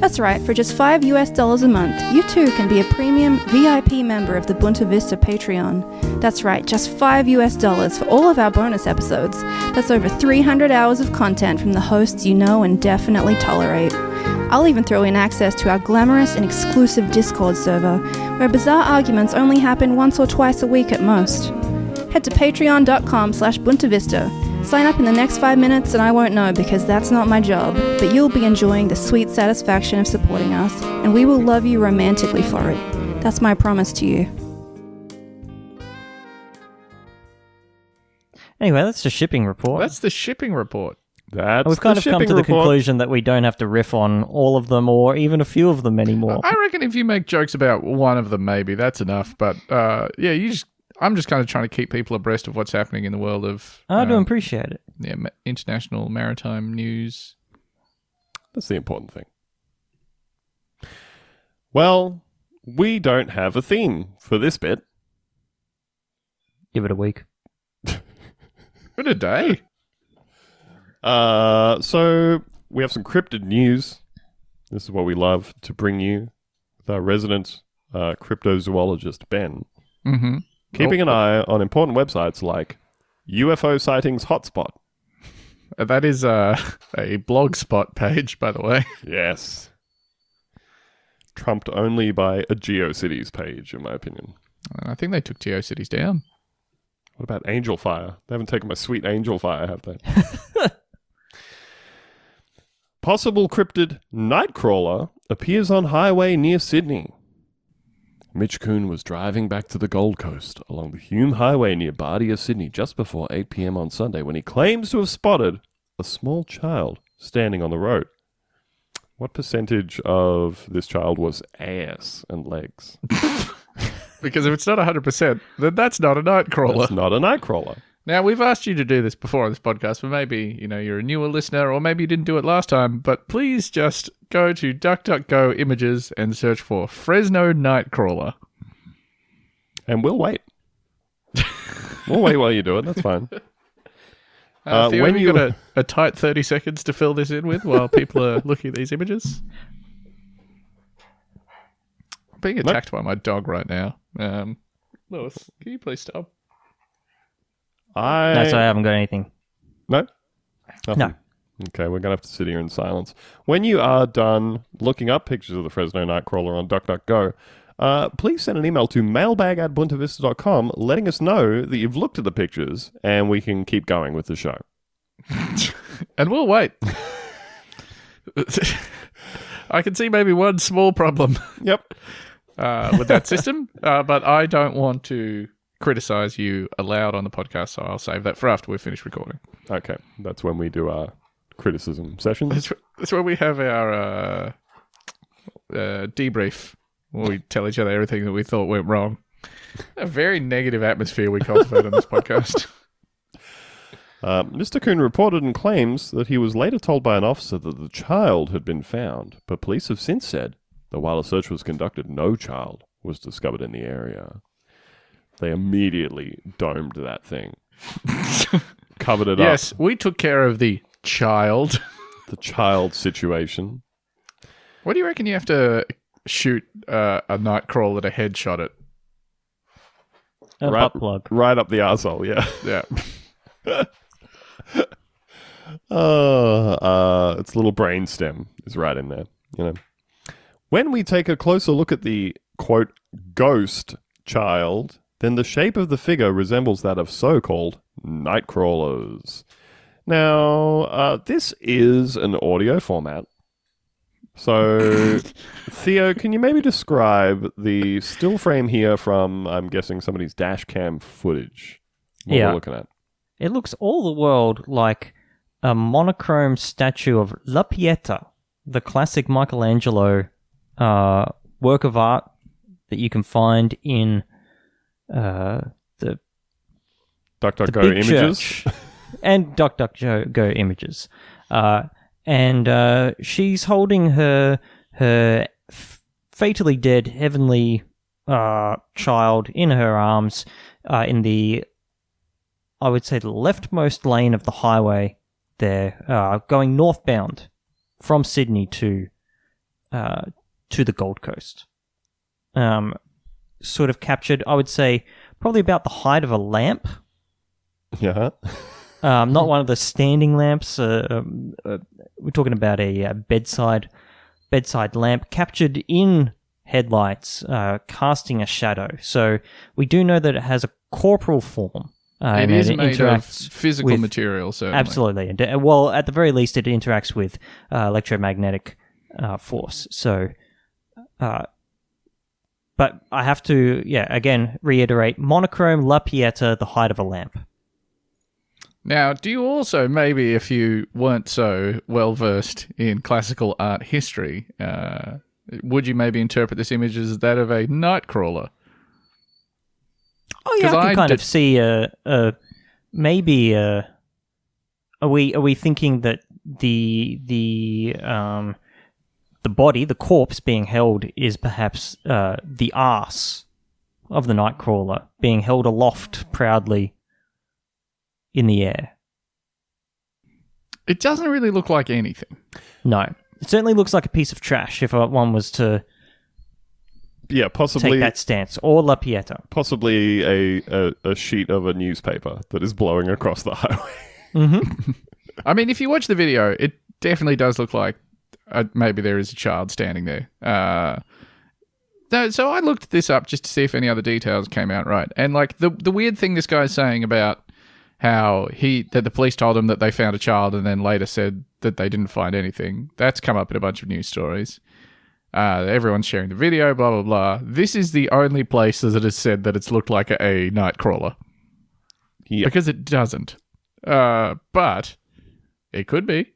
That's right, for just five US dollars a month, you too can be a premium V I P member of the Buena Vista Patreon. That's right, just five US dollars for all of our bonus episodes. That's over three hundred hours of content from the hosts you know and definitely tolerate. I'll even throw in access to our glamorous and exclusive Discord server, where bizarre arguments only happen once or twice a week at most. Head to patreon.com slash buentavista. Sign up in the next five minutes and I won't know because that's not my job, but you'll be enjoying the sweet satisfaction of supporting us, and we will love you romantically for it. That's my promise to you. Anyway, that's the shipping report. That's the shipping report. That's We've kind of come to the report. conclusion that we don't have to riff on all of them or even a few of them anymore. I reckon if you make jokes about one of them, maybe that's enough. But uh, yeah, you just I'm just kind of trying to keep people abreast of what's happening in the world of... I um, do appreciate it. Yeah, ma- international maritime news. That's the important thing. Well, we don't have a theme for this bit. Give it a week. Give it a day. Uh, so we have some cryptid news. This is what we love to bring you with our resident uh, cryptozoologist, Ben. Mm-hmm. Keeping oh, an eye on important websites like U F O Sightings Hotspot. That is uh, a Blogspot page, by the way. Yes. Trumped only by a GeoCities page, in my opinion. I think they took GeoCities down. What about Angel Fire? They haven't taken my sweet Angel Fire, have they? Possible cryptid Nightcrawler appears on highway near Sydney. Mitch Kuhn was driving back to the Gold Coast along the Hume Highway near Bardia, Sydney, just before eight p.m. on Sunday when he claims to have spotted a small child standing on the road. What percentage of this child was ass and legs? Because if it's not one hundred percent, then that's not a Nightcrawler. That's not a Nightcrawler. Now, we've asked you to do this before on this podcast, but maybe, you know, you're a newer listener or maybe you didn't do it last time, but please just go to DuckDuckGo images and search for Fresno Nightcrawler. And we'll wait. We'll wait while you do it. That's fine. Uh, uh, Theo, when have you got a, a tight thirty seconds to fill this in with while people are looking at these images? I'm being attacked nope. by my dog right now. Um, Lewis, can you please stop? I... No, sorry, I haven't got anything. No? Nothing. No. Okay, we're going to have to sit here in silence. When you are done looking up pictures of the Fresno Nightcrawler on DuckDuckGo, uh, please send an email to mailbag at buena vista dot com letting us know that you've looked at the pictures and we can keep going with the show. And we'll wait. I can see maybe one small problem. Yep. Uh, with that system, uh, but I don't want to criticize you aloud on the podcast, so I'll save that for after we've finished recording. Okay, that's when we do our criticism sessions. That's, that's where we have our uh, uh, debrief, where we tell each other everything that we thought went wrong. A very negative atmosphere we cultivate on this podcast. Uh, Mister Kuhn reported and claims that he was later told by an officer that the child had been found, but police have since said that while a search was conducted, no child was discovered in the area. They immediately domed that thing. Covered it yes, up. Yes, we took care of the child. The child situation. What do you reckon you have to shoot uh, a Nightcrawler to headshot it? A right, butt plug. Right up the arsehole, yeah. Yeah. uh, uh, its little brainstem is right in there. You know. When we take a closer look at the, quote, ghost child, then the shape of the figure resembles that of so-called Nightcrawlers. Now, uh, this is an audio format. So, Theo, can you maybe describe the still frame here from, I'm guessing, somebody's dash cam footage? What yeah. we're looking at. It looks all the world like a monochrome statue of La Pieta, the classic Michelangelo uh, work of art that you can find in... Uh, the DuckDuckGo images and DuckDuckGo images, uh, and uh, she's holding her her f- fatally dead heavenly uh, child in her arms uh, in the, I would say, the leftmost lane of the highway there, uh, going northbound from Sydney to uh, to the Gold Coast. Um. Sort of captured, I would say, probably about the height of a lamp. Yeah. um, not one of the standing lamps. Uh, um, uh, we're talking about a uh, bedside bedside lamp captured in headlights, uh, casting a shadow. So we do know that it has a corporal form. Uh, it is it made of physical with, material, certainly. Absolutely. Well, at the very least, it interacts with uh, electromagnetic uh, force. So... Uh, But I have to, yeah, again, reiterate, monochrome La Pieta, the height of a lamp. Now, do you also, maybe if you weren't so well-versed in classical art history, uh, would you maybe interpret this image as that of a Nightcrawler? Oh, yeah, I can I kind d- of see a, a maybe a... Are we, are we thinking that the... the um, the body, the corpse being held is perhaps uh, the arse of the Nightcrawler being held aloft proudly in the air. It doesn't really look like anything. No. It certainly looks like a piece of trash if one was to yeah, possibly take that stance. Or La Pieta. Possibly a, a, a sheet of a newspaper that is blowing across the highway. Mm-hmm. I mean, if you watch the video, it definitely does look like uh, maybe there is a child standing there. Uh, no, so I looked this up just to see if any other details came out right. And like the the weird thing this guy is saying about how he that the police told him that they found a child and then later said that they didn't find anything. That's come up in a bunch of news stories. Uh, everyone's sharing the video, blah, blah, blah. This is the only place that it has said that it's looked like a, a Nightcrawler. Yep. Because it doesn't. Uh, but it could be.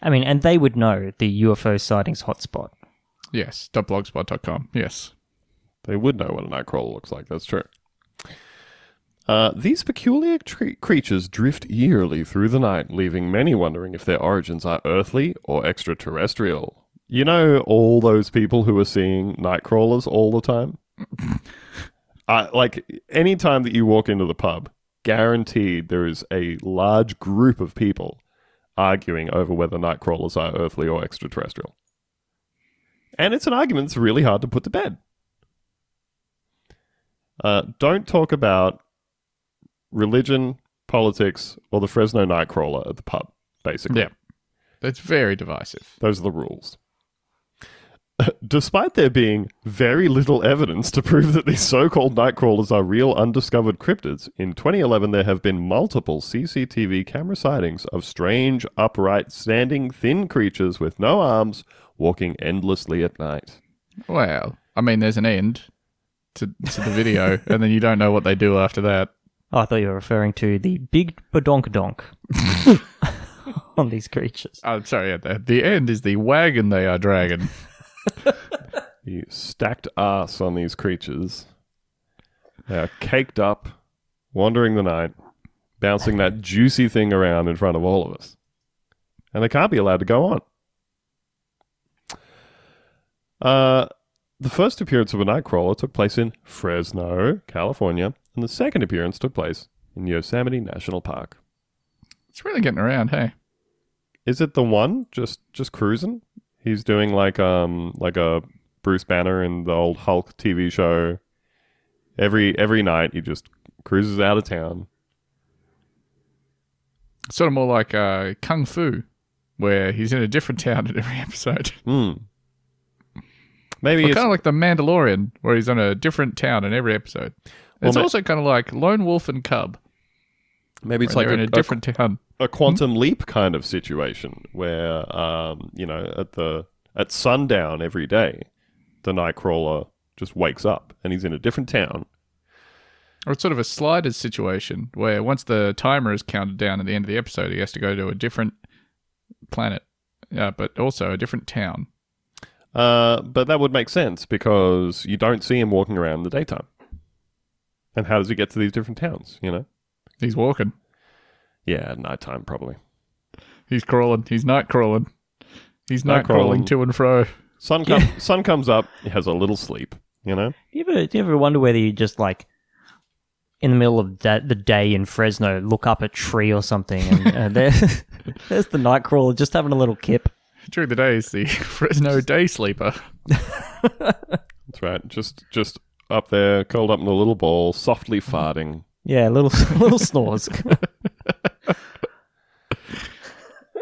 I mean, and they would know, the U F O Sightings Hotspot. Yes, .blogspot dot com, yes. They would know what a Nightcrawler looks like, that's true. Uh, these peculiar tre- creatures drift yearly through the night, leaving many wondering if their origins are earthly or extraterrestrial. You know all those people who are seeing Nightcrawlers all the time? uh, like, any time that you walk into the pub, guaranteed there is a large group of people arguing over whether Nightcrawlers are earthly or extraterrestrial. And it's an argument that's really hard to put to bed. Uh, don't talk about religion, politics, or the Fresno Nightcrawler at the pub, basically. Yeah. It's very divisive. Those are the rules. Despite there being very little evidence to prove that these so-called Nightcrawlers are real undiscovered cryptids, in twenty eleven there have been multiple C C T V camera sightings of strange, upright, standing, thin creatures with no arms walking endlessly at night. Well, I mean, there's an end to, to the video, and then you don't know what they do after that. Oh, I thought you were referring to the big badonk-donk on these creatures. I'm oh, sorry, at the, the end is the wagon they are dragging. You stacked ass on these creatures. They are caked up, wandering the night, bouncing that juicy thing around in front of all of us. And they can't be allowed to go on. Uh, the first appearance of a Nightcrawler took place in Fresno, California, and the second appearance took place in Yosemite National Park. It's really getting around, hey? Is it the one just just cruising? He's doing like um like a Bruce Banner in the old Hulk T V show. Every every night he just cruises out of town. It's sort of more like uh, Kung Fu, where he's in a different town in every episode. Mm. Maybe well, it's kind of like the Mandalorian, where he's on a different town in every episode. Well, it's ma- also kind of like Lone Wolf and Cub. Maybe it's like a, in a different a, town. A quantum hmm? leap kind of situation where, um, you know, at the at sundown every day, the Nightcrawler just wakes up and he's in a different town. Or it's sort of a Sliders situation where once the timer is counted down at the end of the episode, he has to go to a different planet, uh, but also a different town. Uh, but that would make sense because you don't see him walking around in the daytime. And how does he get to these different towns, you know? He's walking. Yeah, at nighttime, probably. He's crawling. He's night crawling. He's night, night crawling. crawling to and fro. Sun, com- yeah. sun comes up, he has a little sleep, you know? Do you ever, do you ever wonder whether you just, like, in the middle of da- the day in Fresno, look up a tree or something, and uh, there, there's the night crawler just having a little kip. During the day is the Fresno day sleeper. That's right. Just just up there, curled up in a little ball, softly farting. Yeah, little little snores.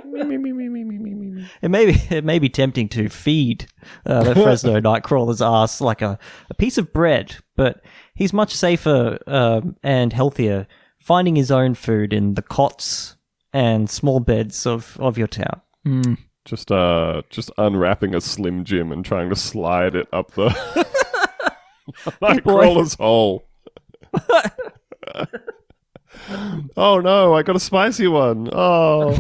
It may be it may be tempting to feed uh, the Fresno Nightcrawler's ass like a, a piece of bread, but he's much safer uh, and healthier finding his own food in the cots and small beds of, of your town. Mm. Just uh, just unwrapping a Slim Jim and trying to slide it up the Nightcrawler's hole. Oh no, I got a spicy one. Oh,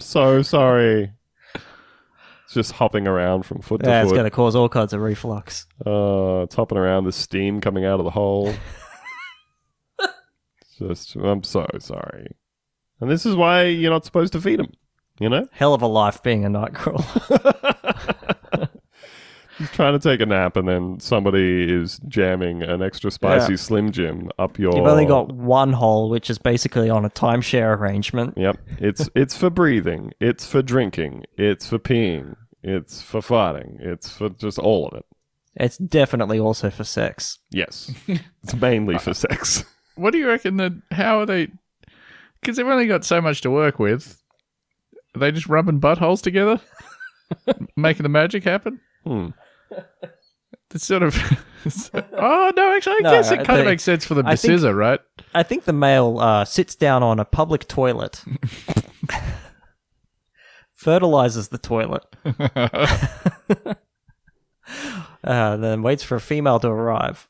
so sorry. It's just hopping around from foot yeah, to foot. Yeah, it's going to cause all kinds of reflux. Uh, it's hopping around, the steam coming out of the hole. Just, I'm so sorry. And this is why you're not supposed to feed them. You know? Hell of a life being a Nightcrawler. She's trying to take a nap, and then somebody is jamming an extra spicy yeah. Slim Jim up your... You've only got one hole, which is basically on a timeshare arrangement. Yep. It's it's for breathing. It's for drinking. It's for peeing. It's for farting. It's for just all of it. It's definitely also for sex. Yes. It's mainly for sex. What do you reckon that... How are they... Because they've only got so much to work with. Are they just rubbing buttholes together? Making the magic happen? Hmm. It's sort of... oh, no, actually, I no, guess it kind of makes sense for the besiza, right? I think the male uh, sits down on a public toilet. Fertilizes the toilet. uh, then waits for a female to arrive.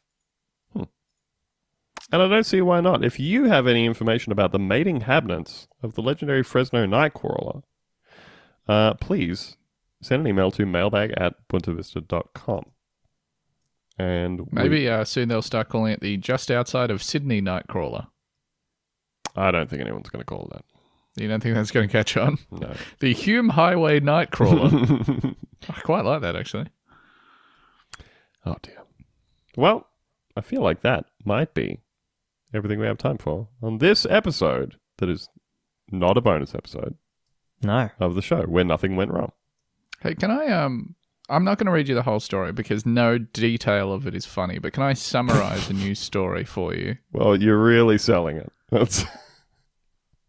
And I don't see why not. If you have any information about the mating habits of the legendary Fresno Nightcrawler, uh, please send an email to mailbag at buena vista dot com. And maybe we... uh, soon they'll start calling it the just outside of Sydney Nightcrawler. I don't think anyone's going to call it that. You don't think that's going to catch on? No. The Hume Highway Nightcrawler. I quite like that, actually. Oh, dear. Well, I feel like that might be everything we have time for on this episode that is not a bonus episode. No. Of the show where nothing went wrong. Hey, can I, um, I'm not going to read you the whole story because no detail of it is funny, but can I summarize the news story for you? Well, you're really selling it. That's...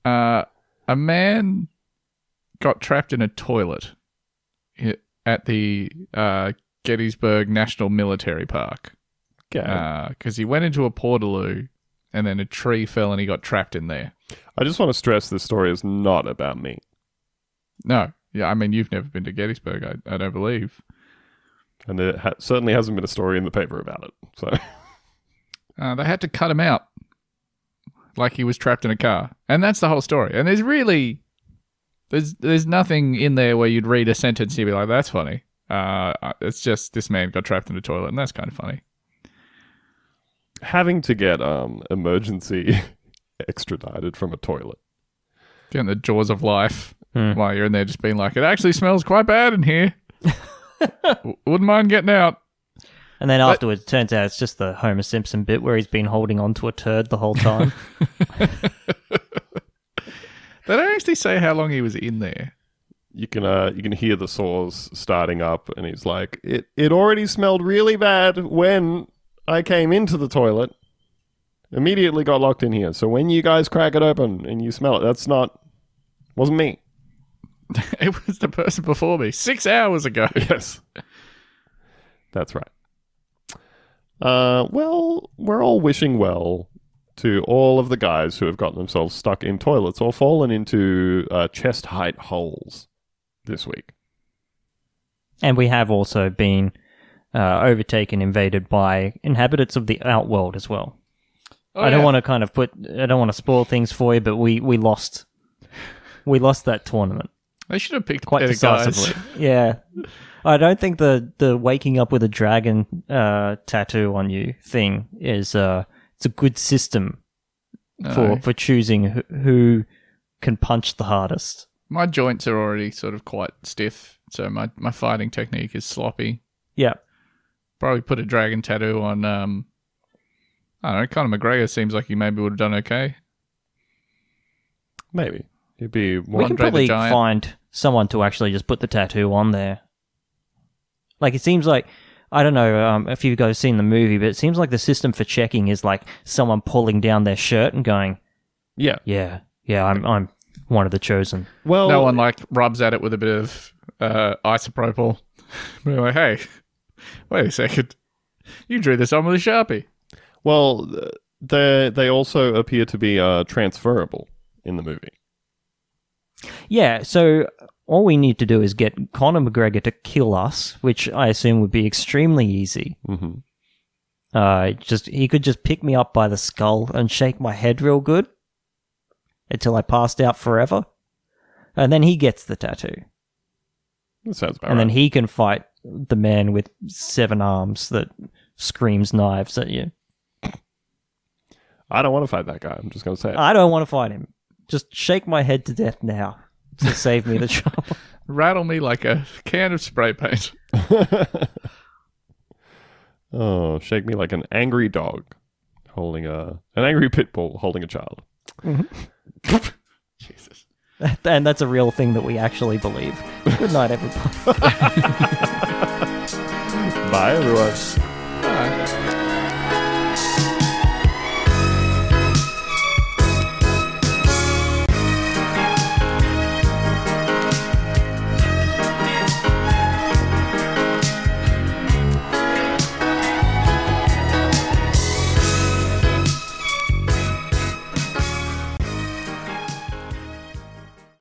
Uh, a man got trapped in a toilet at the uh, Gettysburg National Military Park. Yeah. Uh, because he went into a port-a-loo and then a tree fell and he got trapped in there. I just want to stress this story is not about me. No. Yeah, I mean, you've never been to Gettysburg, I, I don't believe. And there ha- certainly hasn't been a story in the paper about it. So uh, they had to cut him out like he was trapped in a car. And that's the whole story. And there's really... There's, there's nothing in there where you'd read a sentence and you'd be like, that's funny. Uh, it's just this man got trapped in a toilet and that's kind of funny. Having to get um, emergency extradited from a toilet. You're in the jaws of life mm. while you're in there just being like, it actually smells quite bad in here. w- wouldn't mind getting out. And then but- afterwards, it turns out it's just the Homer Simpson bit where he's been holding on to a turd the whole time. They don't actually say how long he was in there. You can uh, you can hear the saws starting up and he's like, it, it already smelled really bad when... I came into the toilet, immediately got locked in here. So when you guys crack it open and you smell it, that's not... wasn't me. It was the person before me. Six hours ago. Yes. That's right. Uh, well, we're all wishing well to all of the guys who have gotten themselves stuck in toilets or fallen into uh, chest-height holes this week. And we have also been... Uh, overtaken, invaded by inhabitants of the Outworld as well. Oh, I don't yeah. want to kind of put... I don't want to spoil things for you, but we, we lost. We lost that tournament. They should have picked quite decisively. Guys. Yeah. I don't think the, the waking up with a dragon uh, tattoo on you thing is... Uh, it's a good system no. for, for choosing who, who can punch the hardest. My joints are already sort of quite stiff, so my, my fighting technique is sloppy. Yeah. Probably put a dragon tattoo on, um, I don't know, Conor McGregor seems like he maybe would have done okay. Maybe. He'd be more We can probably find someone to actually just put the tattoo on there. Like, it seems like, I don't know um, if you guys have seen the movie, but it seems like the system for checking is like someone pulling down their shirt and going, yeah, yeah, yeah, I'm I'm one of the chosen. Well, no one, like, rubs at it with a bit of uh, isopropyl. We're like, hey... Wait a second. You drew this on with a Sharpie. Well, they they also appear to be uh, transferable in the movie. Yeah, so all we need to do is get Conor McGregor to kill us, which I assume would be extremely easy. Mm-hmm. Uh, just he could just pick me up by the skull and shake my head real good until I passed out forever. And then he gets the tattoo. That sounds about right. And then he can fight the man with seven arms that screams knives at you. I don't want to fight that guy. I'm just going to say it. I don't want to fight him. Just shake my head to death now to save me the trouble. Rattle me like a can of spray paint. Oh, shake me like an angry dog holding a... An angry pit bull holding a child. Mm-hmm. Jesus. And that's a real thing that we actually believe. Good night, everybody. Bye, everyone.